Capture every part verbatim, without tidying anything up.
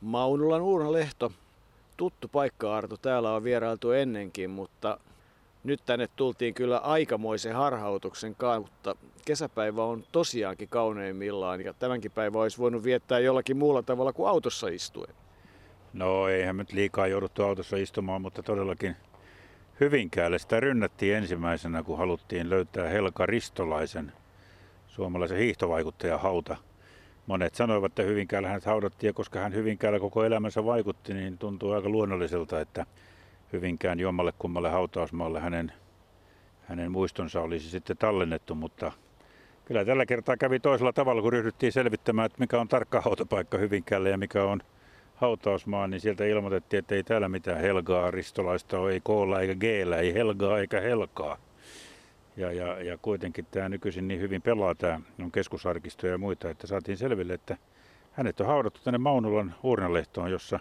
Maunulan Urho-Lehto. Tuttu paikka, Arto. Täällä on vierailtu ennenkin, mutta nyt tänne tultiin kyllä aikamoisen harhautuksen kautta. Kesäpäivä on tosiaankin kauneimmillaan ja tämänkin päivän olisi voinut viettää jollakin muulla tavalla kuin autossa istuen. No eihän nyt liikaa jouduttu autossa istumaan, mutta todellakin Hyvinkäälle sitä rynnättiin ensimmäisenä, kun haluttiin löytää Helka Ristolaisen, suomalaisen hiihtovaikuttajan hauta. Monet sanoivat, että Hyvinkäällä hänet haudattiin ja koska hän Hyvinkäällä koko elämänsä vaikutti, niin tuntuu aika luonnolliselta, että Hyvinkään jommalle kummalle hautausmaalle hänen, hänen muistonsa olisi sitten tallennettu, mutta kyllä tällä kertaa kävi toisella tavalla, kun ryhdyttiin selvittämään, että mikä on tarkka hautapaikka Hyvinkäälle ja mikä on hautausmaa, niin sieltä ilmoitettiin, että ei täällä mitään Helgaa Ristolaista ole, ei K:llä eikä G:llä, ei Helgaa eikä Helkaa. Ja, ja, ja kuitenkin tämä nykyisin niin hyvin pelaa, tämä on keskusarkistoja ja muita, että saatiin selville, että hänet on haudattu tänne Maunulan Uurnalehtoon, jossa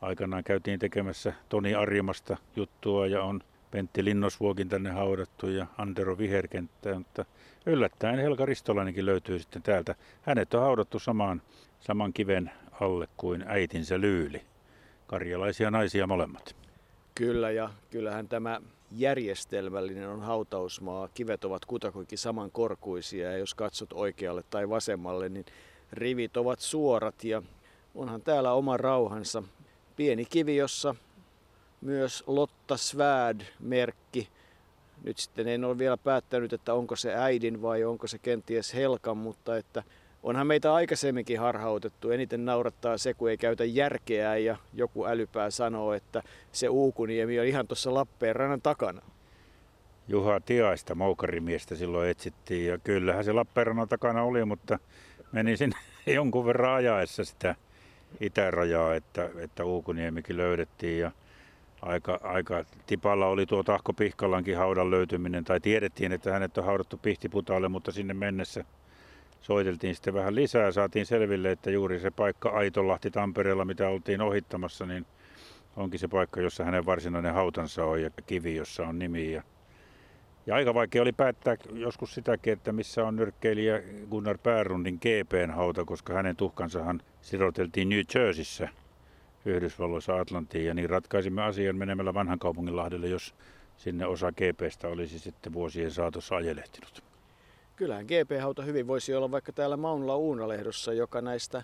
aikanaan käytiin tekemässä Toni Arimasta juttua ja on Pentti Linnosvuokin tänne haudattu ja Antero Viherkenttä, mutta yllättäen Helga Ristolainenkin löytyy sitten täältä. Hänet on haudattu samaan, saman kiven alle kuin äitinsä Lyyli. Karjalaisia naisia molemmat. Kyllä, ja kyllähän tämä järjestelmällinen on hautausmaa. Kivet ovat kutakuinkin samankorkuisia ja jos katsot oikealle tai vasemmalle, niin rivit ovat suorat ja onhan täällä oma rauhansa. Pieni kivi, jossa myös Lotta Svärd-merkki. Nyt sitten en ole vielä päättänyt, että onko se äidin vai onko se kenties Helkan, mutta että onhan meitä aikaisemminkin harhautettu. Eniten naurattaa se, kun ei käytä järkeä ja joku älypää sanoo, että se Uukuniemi on ihan tuossa Lappeenrannan takana. Juha Tiaista moukarimiestä silloin etsittiin ja kyllähän se Lappeenrannan takana oli, mutta meni sinne jonkun verran ajaessa sitä itärajaa, että, että Uukuniemikin löydettiin ja aika, aika tipalla oli tuo Tahko Pihkalankin haudan löytyminen tai tiedettiin, että hänet on haudattu Pihtiputaalle, mutta sinne mennessä soiteltiin sitten vähän lisää. Saatiin selville, että juuri se paikka Aitonlahti Tampereella, mitä oltiin ohittamassa, niin onkin se paikka, jossa hänen varsinainen hautansa on ja kivi, jossa on nimi. Ja, ja aika vaikea oli päättää joskus sitäkin, että missä on nyrkkeilijä Gunnar Bärundin G P:n hauta, koska hänen tuhkansahan siroteltiin New Jerseyssä Yhdysvalloissa Atlantiin. Ja niin ratkaisimme asian menemällä vanhan kaupunginlahdelle, jos sinne osa G P:stä olisi sitten vuosien saatossa ajelehtinut. Kyllähän G P-hauta hyvin voisi olla vaikka täällä Maunulan Uurnalehdossa, joka näistä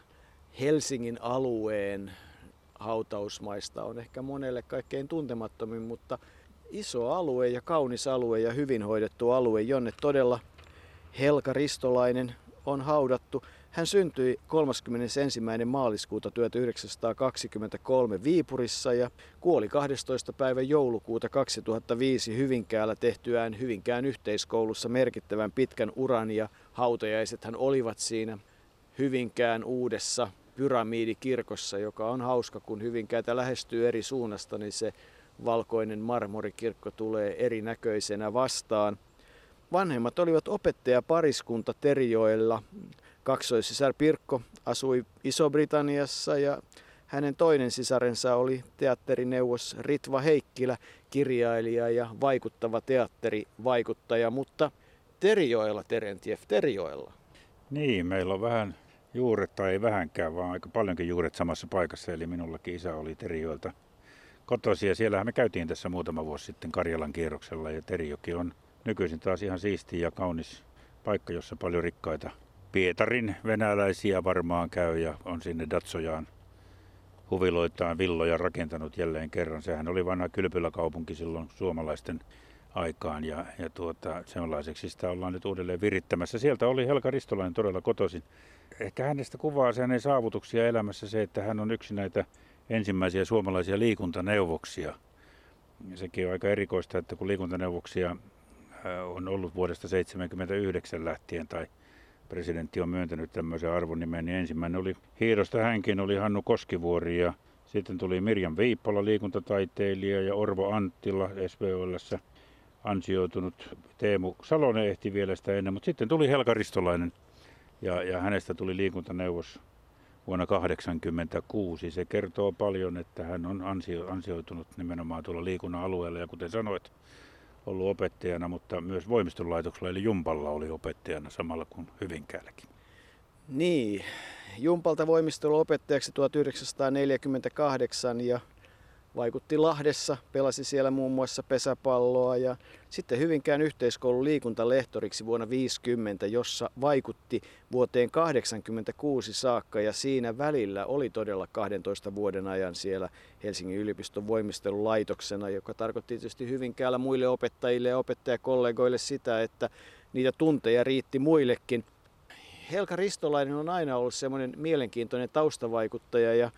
Helsingin alueen hautausmaista on ehkä monelle kaikkein tuntemattomin, mutta iso alue ja kaunis alue ja hyvin hoidettu alue, jonne todella Helka Ristolainen on haudattu. Hän syntyi kolmaskymmenesensimmäinen maaliskuuta tuhatyhdeksänsataakaksikymmentäkolme Viipurissa ja kuoli kahdestoista päivä joulukuuta kaksituhattaviisi Hyvinkäällä tehtyään Hyvinkään yhteiskoulussa merkittävän pitkän uran ja hautajaisethan olivat siinä Hyvinkään uudessa pyramidikirkossa, joka on hauska, kun Hyvinkäätä lähestyy eri suunnasta, niin se valkoinen marmorikirkko tulee erinäköisenä vastaan. Vanhemmat olivat opettajapariskunta Terijoella. Kaksoissisar Pirkko asui Iso-Britanniassa ja hänen toinen sisarensa oli teatterineuvos Ritva Heikkilä, kirjailija ja vaikuttava teatterivaikuttaja, mutta Terijoella, Terentiev, Terijoella. Niin, meillä on vähän juuret, tai ei vähänkään, vaan aika paljonkin juuret samassa paikassa, eli minullakin isä oli Terijoelta kotoisin ja siellähän me käytiin tässä muutama vuosi sitten Karjalan kierroksella ja Terijoki on nykyisin taas ihan siisti ja kaunis paikka, jossa paljon rikkaita Pietarin venäläisiä varmaan käy ja on sinne datsojaan huviloitaan villoja rakentanut jälleen kerran. Sehän oli vanha kylpyläkaupunki silloin suomalaisten aikaan ja, ja tuota, sellaiseksi sitä ollaan nyt uudelleen virittämässä. Sieltä oli Helka Ristolainen todella kotoisin. Ehkä hänestä kuvaa hänen saavutuksia elämässä se, että hän on yksi näitä ensimmäisiä suomalaisia liikuntaneuvoksia. Sekin on aika erikoista, että kun liikuntaneuvoksia on ollut vuodesta seitsemänkymmentäyhdeksän lähtien tai presidentti on myöntänyt tämmöisen arvonimen, niin ensimmäinen oli Hiirosta hänkin, oli Hannu Koskivuori ja sitten tuli Mirjam Viippola, liikuntataiteilija ja Orvo Anttila S V O:ssä ansioitunut. Teemu Salonen ehti vielä sitä ennen, mutta sitten tuli Helka Ristolainen ja, ja hänestä tuli liikuntaneuvos vuonna tuhatyhdeksänsataakahdeksankymmentäkuusi. Se kertoo paljon, että hän on ansio, ansioitunut nimenomaan tuolla liikunnan alueella ja kuten sanoit, ollut opettajana, mutta myös voimistonlaitoksella eli Jumpalla oli opettajana samalla kuin Hyvinkäälläkin. Niin, Jumpalta voimisteluopettajaksi tuhatyhdeksänsataaneljäkymmentäkahdeksan ja vaikutti Lahdessa, pelasi siellä muun muassa pesäpalloa ja sitten Hyvinkään yhteiskoulun liikuntalehtoriksi vuonna tuhatyhdeksänsataaviisikymmentä, jossa vaikutti vuoteen tuhatyhdeksänsataakahdeksankymmentäkuusi saakka ja siinä välillä oli todella kahdentoista vuoden ajan siellä Helsingin yliopiston voimistelulaitoksena, joka tarkoitti tietysti Hyvinkäällä muille opettajille ja opettajakollegoille sitä, että niitä tunteja riitti muillekin. Helka Ristolainen on aina ollut semmoinen mielenkiintoinen taustavaikuttaja ja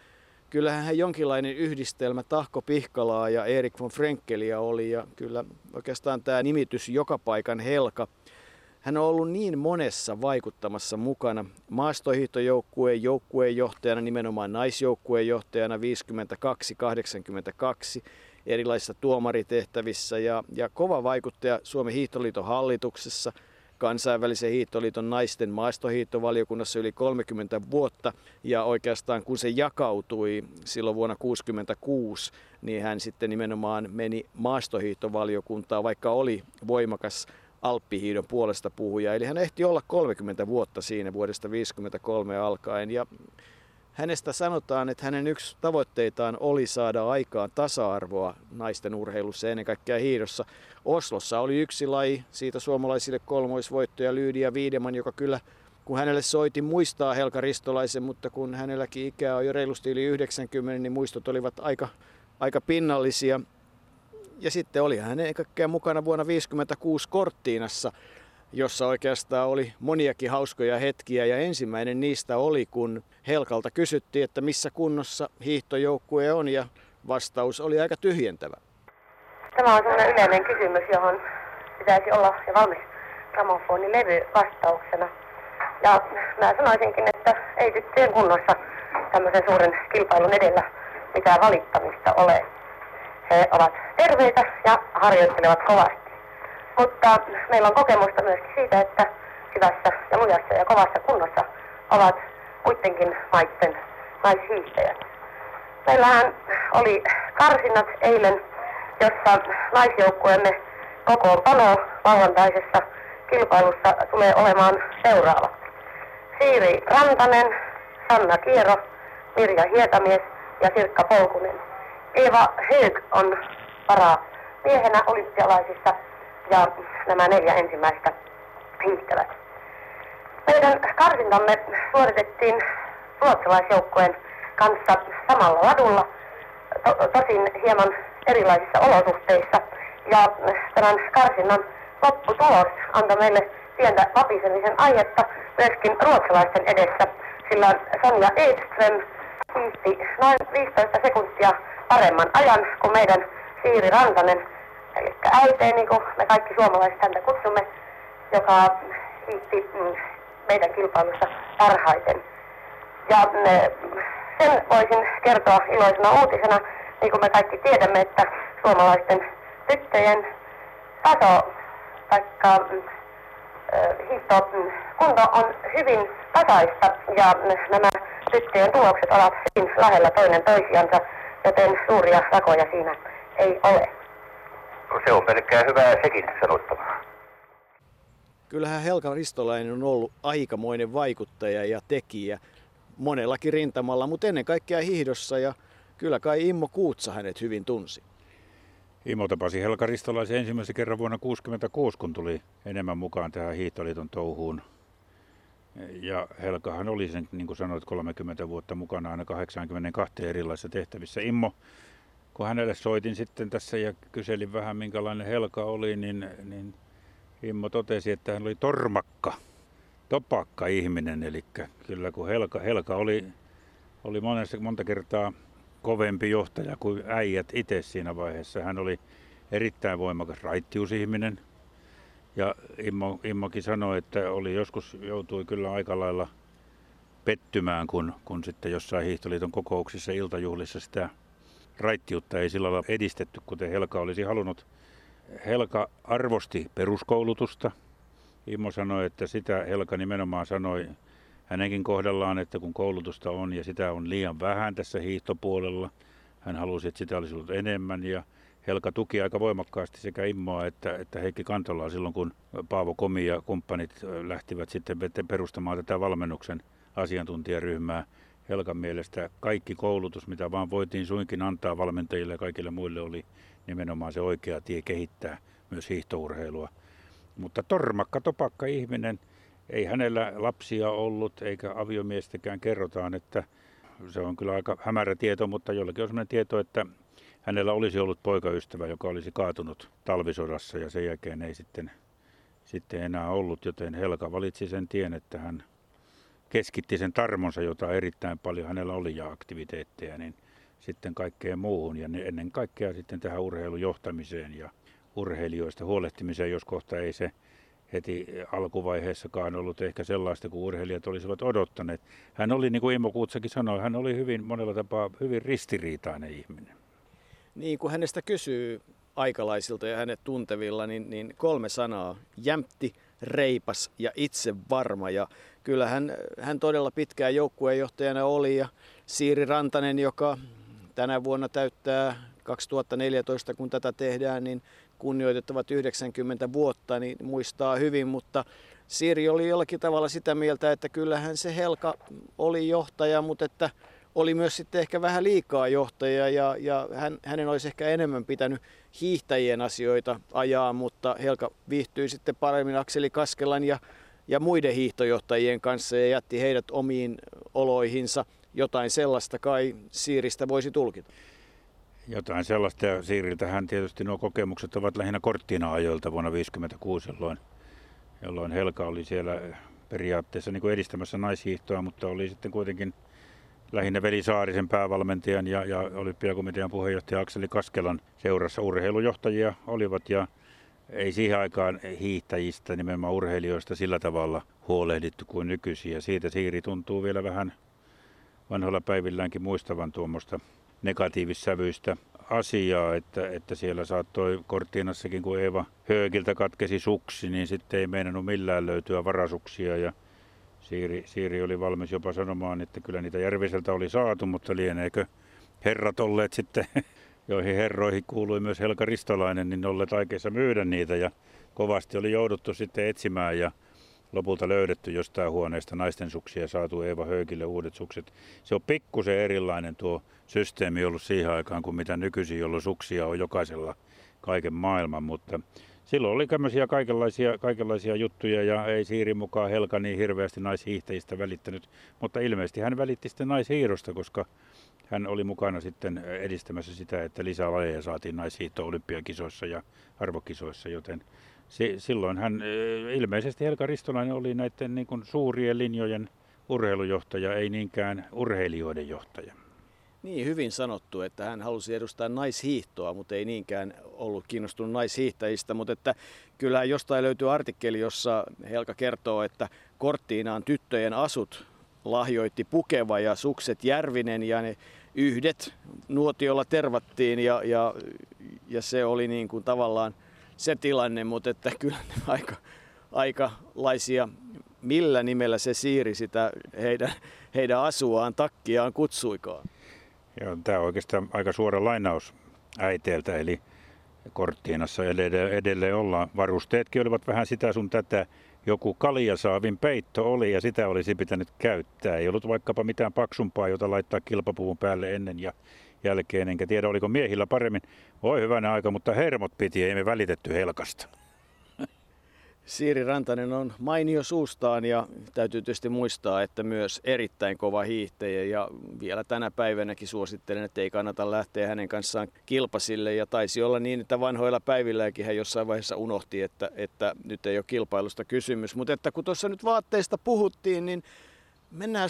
kyllähän hän jonkinlainen yhdistelmä Tahko Pihkalaa ja Erik von Frenckeliä oli ja kyllä oikeastaan tämä nimitys joka paikan Helka. Hän on ollut niin monessa vaikuttamassa mukana. Maastohiihtojoukkueen joukkueenjohtajana, nimenomaan naisjoukkueenjohtajana viisikymmentäkaksi kahdeksankymmentäkaksi, erilaisissa tuomaritehtävissä ja, ja kova vaikuttaja Suomen hiihtoliiton hallituksessa. Kansainvälisen hiihtoliiton naisten maastohiihtovaliokunnassa yli kolmekymmentä vuotta ja oikeastaan kun se jakautui silloin vuonna tuhatyhdeksänsataakuusikymmentäkuusi, niin hän sitten nimenomaan meni maastohiihtovaliokuntaa, vaikka oli voimakas alppihiidon puolesta puhuja. Eli hän ehti olla kolmekymmentä vuotta siinä vuodesta tuhatyhdeksänsataaviisikymmentäkolme alkaen ja hänestä sanotaan, että hänen yksi tavoitteitaan oli saada aikaan tasa-arvoa naisten urheilussa ja ennen kaikkea hiidossa. Oslossa oli yksi laji, siitä suomalaisille kolmoisvoittoja Lyydia Viideman, joka kyllä, kun hänelle soiti, muistaa Helka Ristolaisen, mutta kun hänelläkin ikää on jo reilusti yli yhdeksänkymmentä, niin muistot olivat aika, aika pinnallisia. Ja sitten oli hän ennen kaikkea mukana vuonna tuhatyhdeksänsataaviisikymmentäkuusi Korttiinassa, jossa oikeastaan oli moniakin hauskoja hetkiä ja ensimmäinen niistä oli, kun Helkalta kysyttiin, että missä kunnossa hiihtojoukkue on ja vastaus oli aika tyhjentävä. Tämä on sellainen yleinen kysymys, johon pitäisi olla se valmis gramofonilevy vastauksena. Ja mä sanoisinkin, että ei tyttöjen kunnossa tämmöisen suuren kilpailun edellä mitään valittamista ole. He ovat terveitä ja harjoittelevat kovasti. Mutta meillä on kokemusta myöskin siitä, että hyvässä ja lujassa ja kovassa kunnossa ovat kuitenkin maitten naishiihtäjät. Meillähän oli karsinnat eilen, jossa naisjoukkueemme kokoonpano lauantaisessa kilpailussa tulee olemaan seuraava. Siiri Rantanen, Sanna Kiero, Mirja Hietamies ja Sirkka Polkunen. Eeva Höök on varamiehenä olympialaisissa. Ja nämä neljä ensimmäistä hiihtävät. Meidän karsintamme suoritettiin ruotsalaisjoukkueen kanssa samalla ladulla, to- tosin hieman erilaisissa olosuhteissa. Ja tämän karsinnan lopputulos antoi meille pientä vapisemisen aihetta myöskin ruotsalaisten edessä, sillä Sonja Edström hiihti noin viisitoista sekuntia paremman ajan kuin meidän Siiri Rantanen. Eli äiteen, niin kuin me kaikki suomalaiset häntä kutsumme, joka hiihti meidän kilpailussa parhaiten. Ja sen voisin kertoa iloisena uutisena, niin kuin me kaikki tiedämme, että suomalaisten tyttöjen taso tai hiihtokunto on hyvin tasaista ja nämä tyttöjen tulokset ovat hyvin lähellä toinen toisiansa, joten suuria rakoja siinä ei ole. Se on pelkkää hyvää sekin sanottavaa. Kyllähän Helka Ristolainen on ollut aikamoinen vaikuttaja ja tekijä monellakin rintamalla, mutta ennen kaikkea hiihdossa ja kyllä kai Immo Kuutsa hänet hyvin tunsi. Immo tapasi Helka Ristolaisen ensimmäisen kerran vuonna tuhatyhdeksänsataakuusikymmentäkuusi, kun tuli enemmän mukaan tähän hiihtoliiton touhuun. Ja Helkahan oli sen, niin kuin sanoit, kolmekymmentä vuotta mukana aina kahdeksankymmentäkaksi erilaisissa tehtävissä. Immo, kun hänelle soitin sitten tässä ja kyselin vähän minkälainen Helka oli, niin, niin Immo totesi, että hän oli tormakka, topakka ihminen. Eli kyllä kun Helka, Helka oli, oli monessa, monta kertaa kovempi johtaja kuin äijät itse siinä vaiheessa. Hän oli erittäin voimakas raittiusihminen ja Immo, Immokin sanoi, että oli joskus joutui kyllä aika lailla pettymään, kun, kun sitten jossain hiihtoliiton kokouksissa iltajuhlissa sitä raittiutta ei sillä lailla edistetty, kuten Helka olisi halunnut. Helka arvosti peruskoulutusta. Immo sanoi, että sitä Helka nimenomaan sanoi hänenkin kohdallaan, että kun koulutusta on ja sitä on liian vähän tässä hiihtopuolella. Hän halusi, että sitä olisi ollut enemmän ja Helka tuki aika voimakkaasti sekä Immoa että, että Heikki Kantolaa silloin, kun Paavo Komi ja kumppanit lähtivät sitten perustamaan tätä valmennuksen asiantuntijaryhmää. Helkan mielestä kaikki koulutus, mitä vaan voitiin suinkin antaa valmentajille ja kaikille muille, oli nimenomaan se oikea tie kehittää myös hiihtourheilua. Mutta tormakka topakka ihminen, ei hänellä lapsia ollut eikä aviomiestäkään, kerrotaan, että se on kyllä aika hämärä tieto, mutta jollakin on sellainen tieto, että hänellä olisi ollut poikaystävä, joka olisi kaatunut talvisodassa ja sen jälkeen ei sitten, sitten enää ollut, joten Helka valitsi sen tien, että hän keskitti sen tarmonsa, jota erittäin paljon hänellä oli ja aktiviteetteja, niin sitten kaikkeen muuhun ja ennen kaikkea sitten tähän urheilujohtamiseen ja urheilijoista huolehtimiseen, jos kohta ei se heti alkuvaiheessakaan ollut ehkä sellaista, kuin urheilijat olisivat odottaneet. Hän oli, niin kuin Immo Kuutsakin sanoi, hän oli hyvin monella tapaa hyvin ristiriitainen ihminen. Niin kuin hänestä kysyy aikalaisilta ja hänet tuntevilla, niin, niin kolme sanaa: jämpti, reipas ja itsevarma. Ja kyllä hän, hän todella pitkään joukkueenjohtajana oli, ja Siiri Rantanen, joka tänä vuonna täyttää kaksituhattaneljätoista, kun tätä tehdään, niin kunnioitettavat yhdeksänkymmentä vuotta, niin muistaa hyvin, mutta Siiri oli jollakin tavalla sitä mieltä, että kyllähän se Helka oli johtaja, mutta että oli myös sitten ehkä vähän liikaa johtajaa ja, ja hän, hänen olisi ehkä enemmän pitänyt hiihtäjien asioita ajaa, mutta Helka viihtyi sitten paremmin Akseli Kaskelan ja, ja muiden hiihtojohtajien kanssa ja jätti heidät omiin oloihinsa. Jotain sellaista kai Siiristä voisi tulkita. Jotain sellaista, ja Siiriltähän tietysti nuo kokemukset ovat lähinnä korttina-ajoilta vuonna tuhatyhdeksänsataaviisikymmentäkuusi, jolloin, jolloin Helka oli siellä periaatteessa niin kuin edistämässä naishiihtoa, mutta oli sitten kuitenkin lähinnä Veli Saarisen päävalmentajan ja, ja olympiakomitean puheenjohtaja Akseli Kaskelan seurassa urheilujohtajia olivat, ja ei siihen aikaan hiihtäjistä, nimenomaan urheilijoista, sillä tavalla huolehdittu kuin nykyisin, ja siitä Siiri tuntuu vielä vähän vanhoilla päivilläänkin muistavan tuommoista negatiivissävyistä asiaa, että, että siellä saattoi Cortinassakin, kun Eeva Höökiltä katkesi suksi, niin sitten ei meinannut millään löytyä varasuksia, ja Siiri, Siiri oli valmis jopa sanomaan, että kyllä niitä Järviseltä oli saatu, mutta lieneekö herrat olleet sitten, joihin herroihin kuului myös Helka Ristolainen, niin olleet aikeissa myydä niitä, ja kovasti oli jouduttu sitten etsimään ja lopulta löydetty jostain huoneesta naisten suksia, saatu Eeva Höökille uudet sukset. Se on pikkusen erilainen tuo systeemi ollut siihen aikaan kuin mitä nykyisin, jolloin suksia on jokaisella kaiken maailman, mutta silloin oli tämmöisiä kaikenlaisia, kaikenlaisia juttuja, ja ei Siirin mukaan Helka niin hirveästi naishiihtäjistä välittänyt, mutta ilmeisesti hän välitti sitten naishiihdosta, koska hän oli mukana sitten edistämässä sitä, että lisää lajeja saatiin naishiihtoon olympiakisoissa ja arvokisoissa, joten silloin hän, ilmeisesti Helka Ristolainen oli näiden niin kuin suurien linjojen urheilujohtaja, ei niinkään urheilijoiden johtaja. Niin, hyvin sanottu, että hän halusi edustaa naishiihtoa, mutta ei niinkään ollut kiinnostunut naishiihtäjistä. Mutta että kyllähän jostain löytyy artikkeli, jossa Helka kertoo, että Cortinaan tyttöjen asut lahjoitti Pukeva ja sukset Järvinen, ja ne yhdet nuotiolla tervattiin, ja, ja, ja se oli niin kuin tavallaan se tilanne, mutta että kyllä aika, aikalaisia, millä nimellä se Siiri sitä heidän, heidän asuaan, takkiaan kutsuikaan. Ja tämä on oikeastaan aika suora lainaus äiteeltä, eli Cortinassa edelleen, edelleen ollaan. Varusteetkin olivat vähän sitä sun tätä. Joku kaljasaavin peitto oli, ja sitä olisi pitänyt käyttää. Ei ollut vaikkapa mitään paksumpaa, jota laittaa kilpapuvun päälle ennen ja jälkeen. Enkä tiedä, oliko miehillä paremmin. Voi hyvänä aika, mutta hermot piti, ei me välitetty Helkasta. Siiri Rantanen on mainio suustaan, ja täytyy tietysti muistaa, että myös erittäin kova hiihtäjä, ja vielä tänä päivänäkin suosittelen, että ei kannata lähteä hänen kanssaan kilpasille, ja taisi olla niin, että vanhoilla päivilläänkin hän jossain vaiheessa unohti, että, että nyt ei ole kilpailusta kysymys, mutta että kun tuossa nyt vaatteista puhuttiin, niin mennään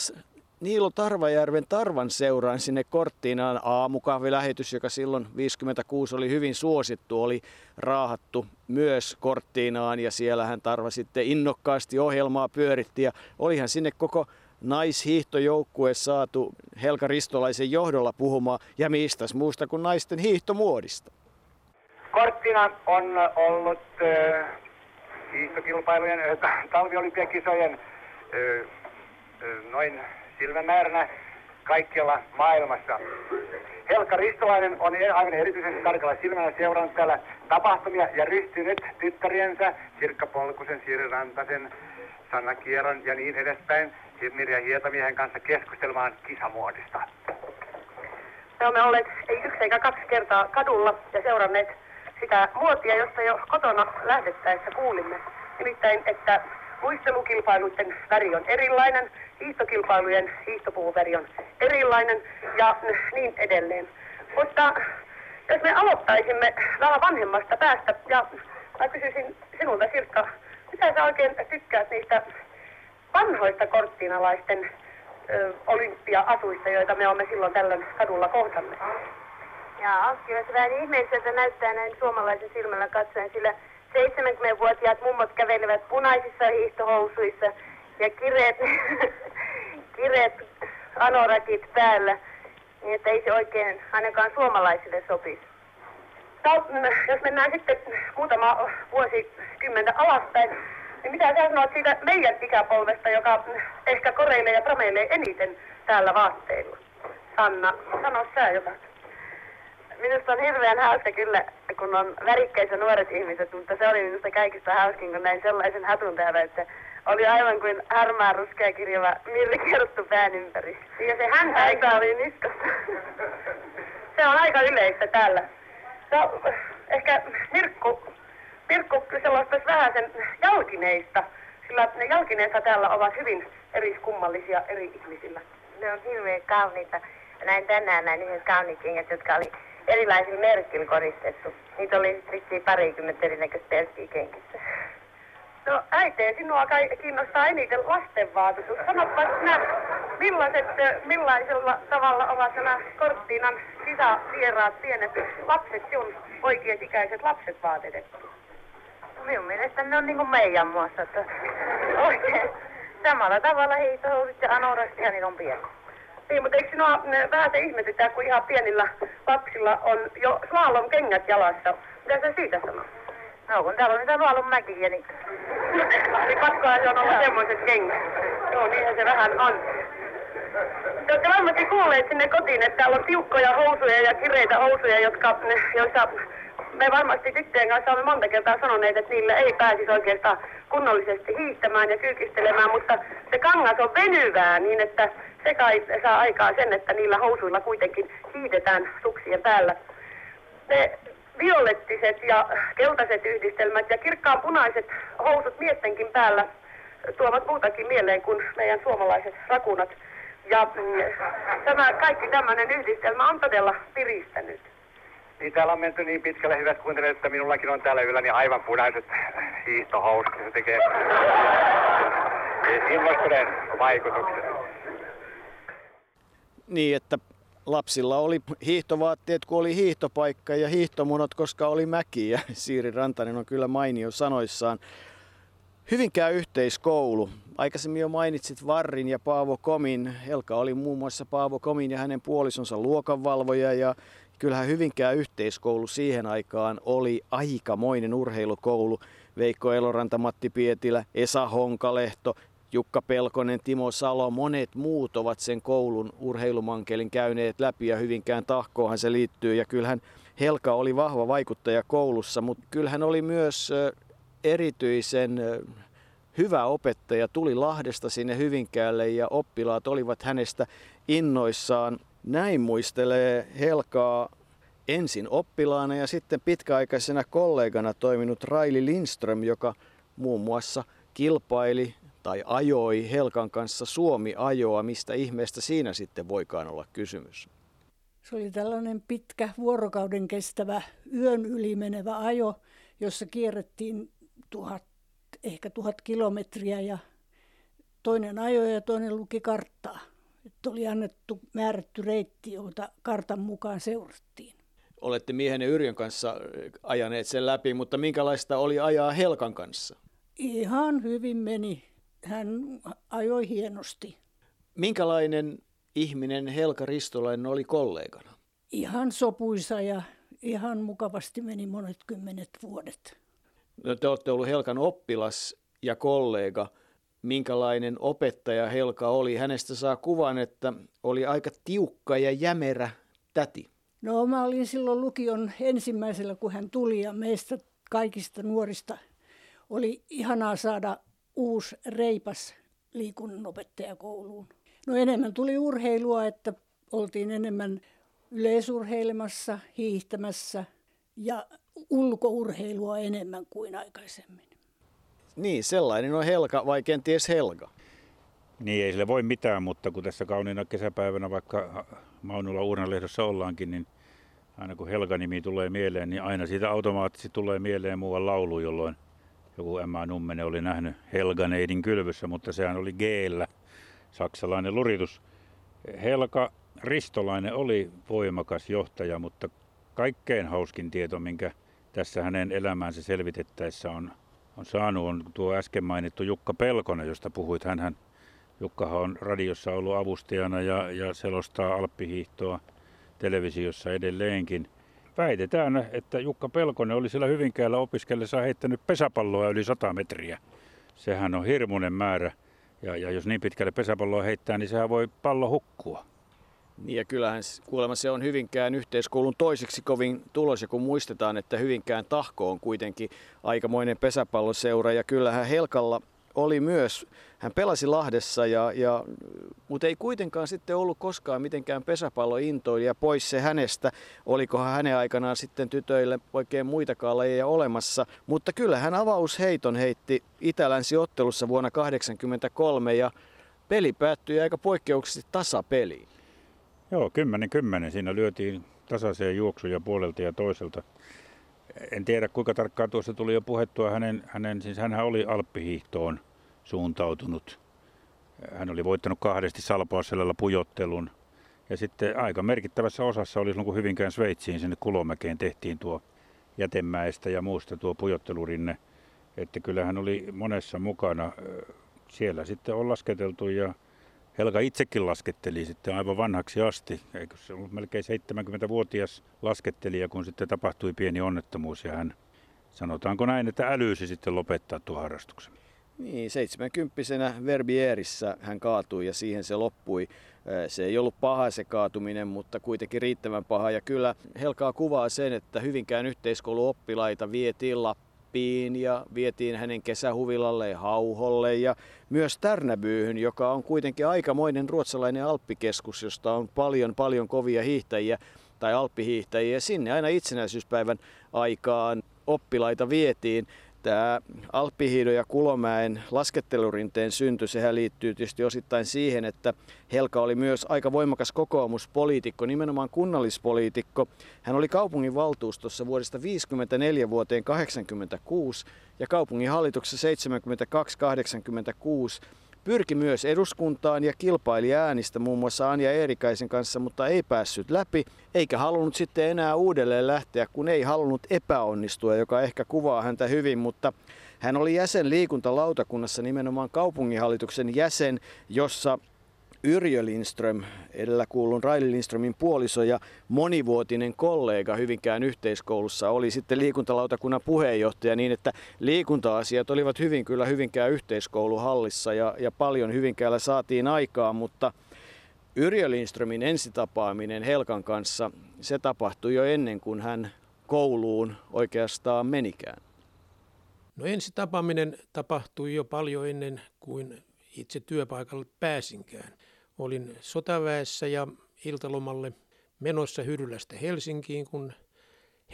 Niilo Tarvajärven Tarvan seuraan sinne Cortinaan. Aamukahvilähetys, joka silloin viisikymmentäkuusi oli hyvin suosittu, oli raahattu myös Cortinaan, ja siellähän Tarva sitten innokkaasti ohjelmaa pyöritti, ja olihan sinne koko naishiihtojoukkue saatu Helka Ristolaisen johdolla puhumaan, ja mistäs muusta kuin naisten hiihtomuodista. Cortina on ollut äh, hiihtokilpailujen, äh, talviolympiakisojen äh, äh, noin silmämääränä kaikkialla maailmassa. Helka Ristolainen on aivan erityisesti tarkalla silmällä seurannut täällä tapahtumia ja ryhtynyt tyttäriensä, Sirkka Polkusen, Siiri Rantasen, Sanna Kieron ja niin edespäin Mirja Hietamiehen kanssa keskustelemaan kisamuodista. Me olemme olleet ei yksi eikä kaksi kertaa kadulla ja seuranneet sitä muotia, josta jo kotona lähdettäessä kuulimme. Nimittäin, että luistelukilpailuiden väri on erilainen, hiihtokilpailujen hiihtopuuväri on erilainen ja niin edelleen. Mutta jos me aloittaisimme vähän vanhemmasta päästä, ja mä kysyisin sinulta, Sirkka, mitä sä oikein tykkäät niistä vanhoista korttiinalaisten ö, olympia-asuista, joita me olemme silloin tällöin kadulla kohdanneet? Jaa, kyllä se vähän ihmeelliseltä näyttää näin suomalaisen silmällä katsoen, sillä seitsemänkymmenvuotiaat mummot kävelevät punaisissa hiihtohousuissa ja kireet, kireet anorakit päällä, niin että ei se oikein ainakaan suomalaisille sopisi. No, jos mennään sitten muutama vuosikymmentä alaspäin, niin mitä sä sanot siitä meidän ikäpolvesta, joka ehkä koreilee ja prameilee eniten täällä vaatteilla? Sanna, sano sä jotakin. Minusta on hirveän hauska kyllä, kun on värikkäissä nuoret ihmiset, mutta se oli minusta kaikista hauskin, kun näin sellaisen hatun täällä, että oli aivan kuin harmaa, ruskea, kirjava Mirri Kerttu pään ympäri. Ja se häntä aika oli niskassa. Se on aika yleistä täällä. No, ehkä Mirkku, Mirkku sellaistais vähän sen jalkineista, sillä ne jalkineista täällä ovat hyvin eri kummallisia eri ihmisillä. Ne on hirveän kauniita. Näin tänään näin yhden kauniit kengät, jotka oli erilaisilla merkillä koristettu. Niitä oli vissiin parikymmentä erinäköistä pelkkiä kenkissä. No äiteen, sinua kai kiinnostaa eniten lastenvaatetus. Sanopas nää, millaiset, millaisella tavalla ovat nämä Korttiinan kisavieraat pienet lapset, sinun oikeat ikäiset lapset vaatetettu? No, minun mielestäni ne on niin kuin meidän muassa, että oikein samalla tavalla hiihtohousut ja anorakset ja niillä on pienet. Niin, mutta eikö sinua vähän se ihmetytään, kun ihan pienillä lapsilla on jo slaalom kengät jalassa? Mitä sä siitä sanoo? No, kun täällä on niitä slaalom mäkiä, niin... niin pakkohan se on ollut semmoiset kengät. Joo, niinhän se vähän on. Te olette varmasti kuulleet sinne kotiin, että täällä on tiukkoja housuja ja kireitä housuja, jotka, joissa me varmasti tyttöjen kanssa olemme monta kertaa sanoneet, että niillä ei pääsisi oikeastaan kunnollisesti hiihtämään ja kyykistelemään, mutta se kangas on venyvää niin, että se kai saa aikaa sen, että niillä housuilla kuitenkin hiihdetään suksien päällä. Ne violettiset ja keltaiset yhdistelmät ja kirkkaan punaiset housut miestenkin päällä tuovat muutakin mieleen kuin meidän suomalaiset rakunat. Ja tämä, kaikki tämmöinen yhdistelmä on todella piristänyt. Niin täällä on menty niin pitkälle, hyvät kuuntelijat, että minullakin on täällä ylläni aivan punaiset hiihtohousut. Se tekee innostuneen vaikutuksen. Niin, että lapsilla oli hiihtovaatteet, kun oli hiihtopaikka ja hiihtomunot, koska oli mäki. Ja Siiri Rantanen on kyllä mainio sanoissaan. Hyvinkään yhteiskoulu. Aikaisemmin jo mainitsit Varrin ja Paavo Komin. Helka oli muun muassa Paavo Komin ja hänen puolisonsa luokanvalvoja. Ja kyllähän Hyvinkään yhteiskoulu siihen aikaan oli aikamoinen urheilukoulu. Veikko Eloranta, Matti Pietilä, Esa Honkalehto, Jukka Pelkonen, Timo Salo, monet muut ovat sen koulun urheilumankelin käyneet läpi ja Hyvinkään tahkoahan se liittyy. Ja kyllähän Helka oli vahva vaikuttaja koulussa, mutta kyllähän oli myös erityisen hyvä opettaja. Tuli Lahdesta sinne Hyvinkäälle ja oppilaat olivat hänestä innoissaan. Näin muistelee Helkaa ensin oppilaana ja sitten pitkäaikaisena kollegana toiminut Raili Lindström, joka muun muassa kilpaili tai ajoi Helkan kanssa Suomi-ajoa. Mistä ihmeestä siinä sitten voikaan olla kysymys? Se oli tällainen pitkä vuorokauden kestävä yön yli menevä ajo, jossa kierrettiin tuhat, ehkä tuhat kilometriä ja toinen ajoi ja toinen luki karttaa. Että oli annettu määrätty reitti, jota kartan mukaan seurattiin. Olette miehenne Yrjön kanssa ajaneet sen läpi, mutta minkälaista oli ajaa Helkan kanssa? Ihan hyvin meni. Hän ajoi hienosti. Minkälainen ihminen Helka Ristolainen oli kollegana? Ihan sopuisa ja ihan mukavasti meni monet kymmenet vuodet. No, te olette ollut Helkan oppilas ja kollega. Minkälainen opettaja Helka oli? Hänestä saa kuvan, että oli aika tiukka ja jämerä täti. No, mä olin silloin lukion ensimmäisellä, kun hän tuli, ja meistä kaikista nuorista oli ihanaa saada uusi reipas liikunnonopettajakouluun. No enemmän tuli urheilua, että oltiin enemmän yleisurheilemassa, hiihtämässä ja ulkourheilua enemmän kuin aikaisemmin. Niin, sellainen on Helka vai kenties Helga? Niin, ei sille voi mitään, mutta kun tässä kauniina kesäpäivänä vaikka Maunulan Uurnanlehdossa ollaankin, niin aina kun Helga-nimi tulee mieleen, niin aina siitä automaattisesti tulee mieleen muuan laulu, jolloin joku Emma Nummenen oli nähnyt Helganeidin kylvyssä, mutta sehän oli G-llä, saksalainen luritus. Helka Ristolainen oli voimakas johtaja, mutta kaikkein hauskin tieto, minkä tässä hänen elämäänsä selvitettäessä on, on saanut, on tuo äsken mainittu Jukka Pelkonen, josta puhuit. Hänhän, Jukkahan on radiossa ollut avustajana ja, ja selostaa alppihiihtoa televisiossa edelleenkin. Väitetään, että Jukka Pelkonen oli siellä Hyvinkäällä opiskellessa heittänyt pesäpalloa yli sata metriä. Sehän on hirmuinen määrä. Ja, ja jos niin pitkälle pesäpalloa heittää, niin sehän voi pallo hukkua. Niin, ja kyllähän kuulemma se on Hyvinkään yhteiskoulun toiseksi kovin tulos, ja kun muistetaan, että Hyvinkään Tahko on kuitenkin aikamoinen pesäpalloseura, ja kyllähän Helkalla oli myös, hän pelasi Lahdessa, ja, ja, mutta ei kuitenkaan sitten ollut koskaan mitenkään pesäpallointoilija, pois se hänestä. Olikohan hänen aikanaan sitten tytöille oikein muitakaan lajeja olemassa, mutta kyllähän avausheiton heitti Itä-Länsi-ottelussa vuonna tuhatyhdeksänsataakahdeksankymmentäkolme, ja peli päättyi aika poikkeuksellisesti tasapeliin. Joo, kymmenen kymmenen. Siinä lyötiin tasaiseen juoksuja puolelta ja toiselta. En tiedä kuinka tarkkaan tuossa tuli jo puhettua. Hänen, hänen, siis hänhän oli alppihiihtoon suuntautunut. Hän oli voittanut kahdesti Salpausselällä pujottelun. Ja sitten aika merkittävässä osassa oli silloin, kun Hyvinkään Sveitsiin sinne Kulomäkeen tehtiin tuo Jätemäestä ja muusta tuo pujottelurinne. Että kyllä hän oli monessa mukana. Siellä sitten on lasketeltu ja Helka itsekin lasketteli sitten aivan vanhaksi asti, eikö se ollut melkein seitsemänkymmentävuotias laskettelija, kun sitten tapahtui pieni onnettomuus ja hän, sanotaanko näin, että älysi sitten lopettaa tuon harrastuksen. Niin, seitsemänkymppisenä Verbierissä hän kaatui ja siihen se loppui. Se ei ollut paha se kaatuminen, mutta kuitenkin riittävän paha, ja kyllä Helkaa kuvaa sen, että Hyvinkään yhteiskouluoppilaita vietiin Lappiin. Ja vietiin hänen kesähuvilalle ja Hauholle ja myös Tärnäbyyhyn, joka on kuitenkin aikamoinen ruotsalainen alppikeskus, josta on paljon paljon kovia hiihtäjiä tai alppihiihtäjiä. Sinne aina itsenäisyyspäivän aikaan oppilaita vietiin. Tämä alppihiidon ja Kulomäen laskettelurinteen synty, sehän liittyy tietysti osittain siihen, että Helka oli myös aika voimakas kokoomuspoliitikko, nimenomaan kunnallispoliitikko. Hän oli kaupunginvaltuustossa vuodesta tuhatyhdeksänsataaviisikymmentäneljä vuoteen tuhatyhdeksänsataakahdeksankymmentäkuusi ja kaupunginhallituksessa seitsemänkymmentäkaksi kahdeksankymmentäkuusi. Pyrki myös eduskuntaan ja kilpaili äänistä muun muassa Anja Eerikaisen kanssa, mutta ei päässyt läpi, eikä halunnut sitten enää uudelleen lähteä, kun ei halunnut epäonnistua, joka ehkä kuvaa häntä hyvin, mutta hän oli jäsen liikuntalautakunnassa, nimenomaan kaupunginhallituksen jäsen, jossa Yrjö Lindström, edellä kuulun Raili Lindströmin puoliso ja monivuotinen kollega Hyvinkään yhteiskoulussa, oli sitten liikuntalautakunnan puheenjohtaja, niin että liikunta-asiat olivat hyvin kyllä Hyvinkään yhteiskouluhallissa ja, ja paljon Hyvinkäällä saatiin aikaa, mutta Yrjö Lindströmin ensitapaaminen Helkan kanssa, se tapahtui jo ennen kuin hän kouluun oikeastaan menikään. No ensitapaaminen tapahtui jo paljon ennen kuin itse työpaikalle pääsinkään. Olin sotaväessä ja iltalomalle menossa Hyrylästä Helsinkiin, kun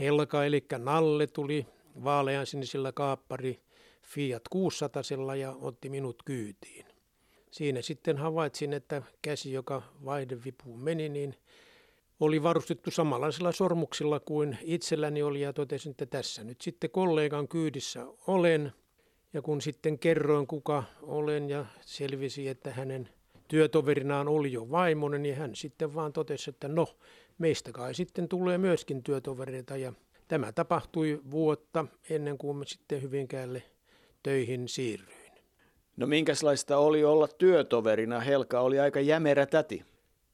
Helka, eli Nalle, tuli vaalean sinisellä kaappari Fiat kuusisatasella ja otti minut kyytiin. Siinä sitten havaitsin, että käsi, joka vaihdevipuun meni, niin oli varustettu samanlaisilla sormuksilla kuin itselläni oli, ja totesin, että tässä nyt sitten kollegan kyydissä olen. Ja kun sitten kerroin, kuka olen, ja selvisi, että hänen työtoverinaan oli jo vaimoni, niin hän sitten vaan totesi, että no, meistä kai sitten tulee myöskin työtovereita. Ja tämä tapahtui vuotta ennen kuin mä sitten Hyvinkäälle töihin siirryin. No minkälaista oli olla työtoverina? Helka oli aika jämerä täti.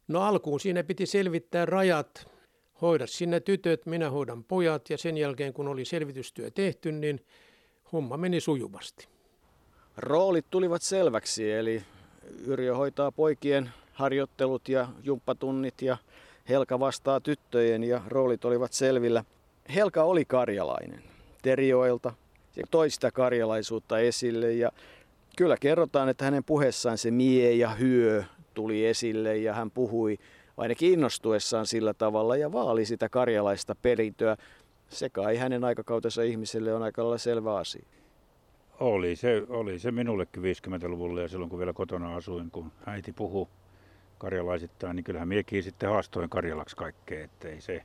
No alkuun siinä piti selvittää rajat. Hoida sinä tytöt, minä hoidan pojat, ja sen jälkeen kun oli selvitystyö tehty, niin homma meni sujuvasti. Roolit tulivat selväksi, eli Yrjö hoitaa poikien harjoittelut ja jumppatunnit ja Helka vastaa tyttöjen, ja roolit olivat selvillä. Helka oli karjalainen Terijoelta ja toi sitä karjalaisuutta esille ja Kyllä kerrotaan, että hänen puheessaan se mie ja hyö tuli esille ja hän puhui ainakin innostuessaan sillä tavalla ja vaali sitä karjalaista perintöä. Se kai hänen aikakautensa ihmiselle on aika lailla selvä asia. Oli se, oli se minullekin viisikymmentäluvulla ja silloin kun vielä kotona asuin, kun äiti puhui karjalaisittain, niin kyllähän miekin sitten haastoin karjalaksi kaikkea, ettei se...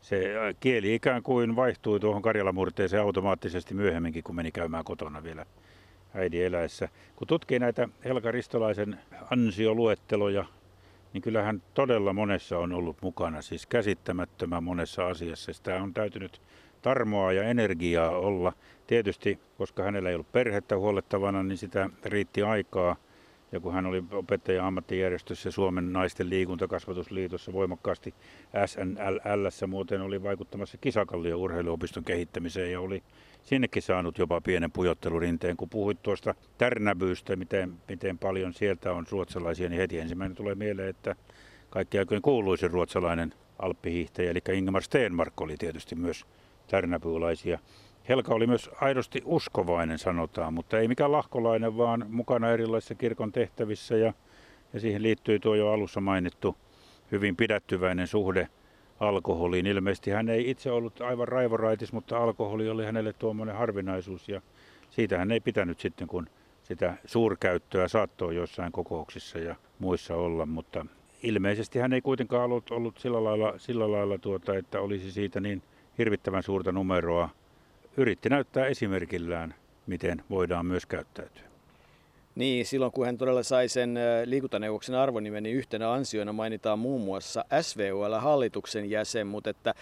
Se kieli ikään kuin vaihtui tuohon karjalamurteeseen automaattisesti myöhemminkin, kun meni käymään kotona vielä äidin eläessä. Kun tutkii näitä Helga Ristolaisen ansioluetteloja, niin kyllähän todella monessa on ollut mukana, siis käsittämättömän monessa asiassa. Sitä on täytynyt tarmoa ja energiaa olla. Tietysti, koska hänellä ei ollut perhettä huolettavana, niin sitä riitti aikaa. Ja kun hän oli opettaja ammattijärjestössä Suomen naisten liikuntakasvatusliitossa voimakkaasti S N L L:ssä muuten oli vaikuttamassa Kisakallion urheiluopiston kehittämiseen ja oli sinnekin saanut jopa pienen pujottelurinteen. Kun puhuit tuosta tärnävyystä, miten, miten paljon sieltä on ruotsalaisia, niin heti ensimmäinen tulee mieleen, että kaikki aikojen kuuluisin ruotsalainen alppihiihtäjä, eli Ingmar Stenmark oli tietysti myös tärnäpyylaisia. Helga oli myös aidosti uskovainen, sanotaan, mutta ei mikään lahkolainen, vaan mukana erilaisissa kirkon tehtävissä. Ja, ja siihen liittyy tuo jo alussa mainittu hyvin pidättyväinen suhde alkoholiin. Ilmeisesti hän ei itse ollut aivan raivoraitis, mutta alkoholi oli hänelle tuommoinen harvinaisuus. Ja siitä hän ei pitänyt sitten, kun sitä suurkäyttöä saattoi joissain kokouksissa ja muissa olla. Mutta ilmeisesti hän ei kuitenkaan ollut, ollut sillä lailla, sillä lailla tuota, että olisi siitä niin hirvittävän suurta numeroa. Yritti näyttää esimerkillään, miten voidaan myös käyttäytyä. Niin, silloin kun hän todella sai sen liikuntaneuvoksen arvonimen, niin yhtenä ansioina mainitaan muun muassa S V U L-hallituksen jäsen, mutta että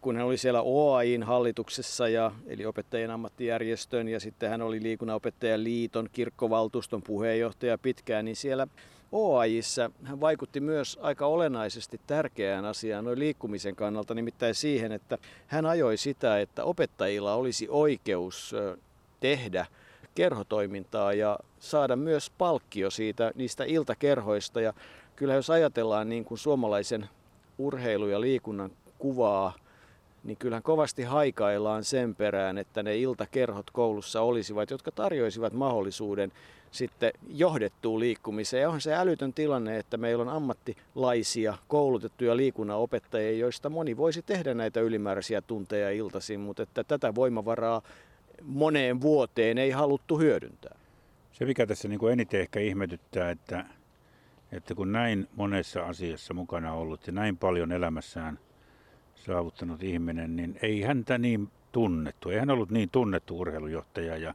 kun hän oli siellä O A I:n hallituksessa, ja, eli opettajien ammattijärjestön, ja sitten hän oli liikunnanopettajaliiton kirkkovaltuuston puheenjohtaja pitkään, niin siellä O A J:ssä hän vaikutti myös aika olennaisesti tärkeään asiaan noin liikkumisen kannalta, nimittäin siihen, että hän ajoi sitä, että opettajilla olisi oikeus tehdä kerhotoimintaa ja saada myös palkkio siitä niistä iltakerhoista. Ja kyllä jos ajatellaan niin kuin suomalaisen urheilu ja liikunnan kuvaa, niin kyllähän kovasti haikaillaan sen perään, että ne iltakerhot koulussa olisivat, jotka tarjoisivat mahdollisuuden sitten johdettuun liikkumiseen. Ja on se älytön tilanne, että meillä on ammattilaisia, koulutettuja liikunnanopettajia, joista moni voisi tehdä näitä ylimääräisiä tunteja iltaisin, mutta että tätä voimavaraa moneen vuoteen ei haluttu hyödyntää. Se mikä tässä niin kuin eniten ehkä ihmetyttää, että, että kun näin monessa asiassa mukana ollut ja näin paljon elämässään saavuttanut ihminen, niin ei häntä niin tunnettu. Ei hän ollut niin tunnettu urheilujohtaja ja,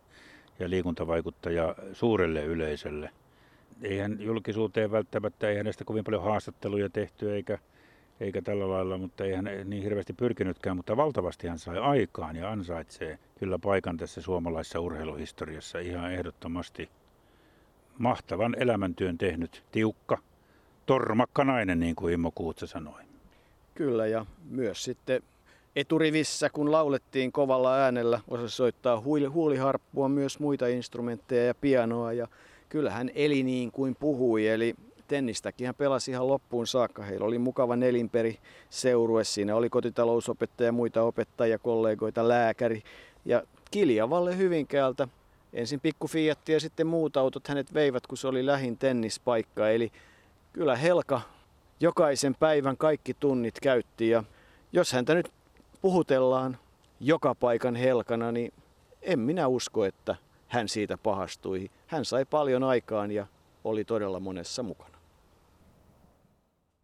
ja liikuntavaikuttaja suurelle yleisölle. Ei hän julkisuuteen välttämättä, ei hänestä kovin paljon haastatteluja tehty eikä, eikä tällä lailla, mutta ei hän niin hirveästi pyrkinytkään. Mutta valtavasti hän sai aikaan ja ansaitsee kyllä paikan tässä suomalaisessa urheiluhistoriassa ihan ehdottomasti. Mahtavan elämäntyön tehnyt tiukka, tormakka nainen, niin kuin Immo Kuutsa sanoi. Kyllä, ja myös sitten eturivissä, kun laulettiin kovalla äänellä, osasi soittaa huuliharppua, myös muita instrumentteja ja pianoa. Ja kyllä hän eli niin kuin puhui, eli tennistäkin hän pelasi ihan loppuun saakka. Heillä oli mukava nelinperiseurue, siinä oli kotitalousopettaja, muita opettajakollegoita, lääkäri. Ja Kiljavalle Hyvinkäältä ensin pikku Fiatti ja sitten muut autot hänet veivät, kun se oli lähin tennispaikka. Eli kyllä Helka jokaisen päivän kaikki tunnit käytti, ja jos häntä nyt puhutellaan joka paikan Helkana, niin en minä usko, että hän siitä pahastui. Hän sai paljon aikaan ja oli todella monessa mukana.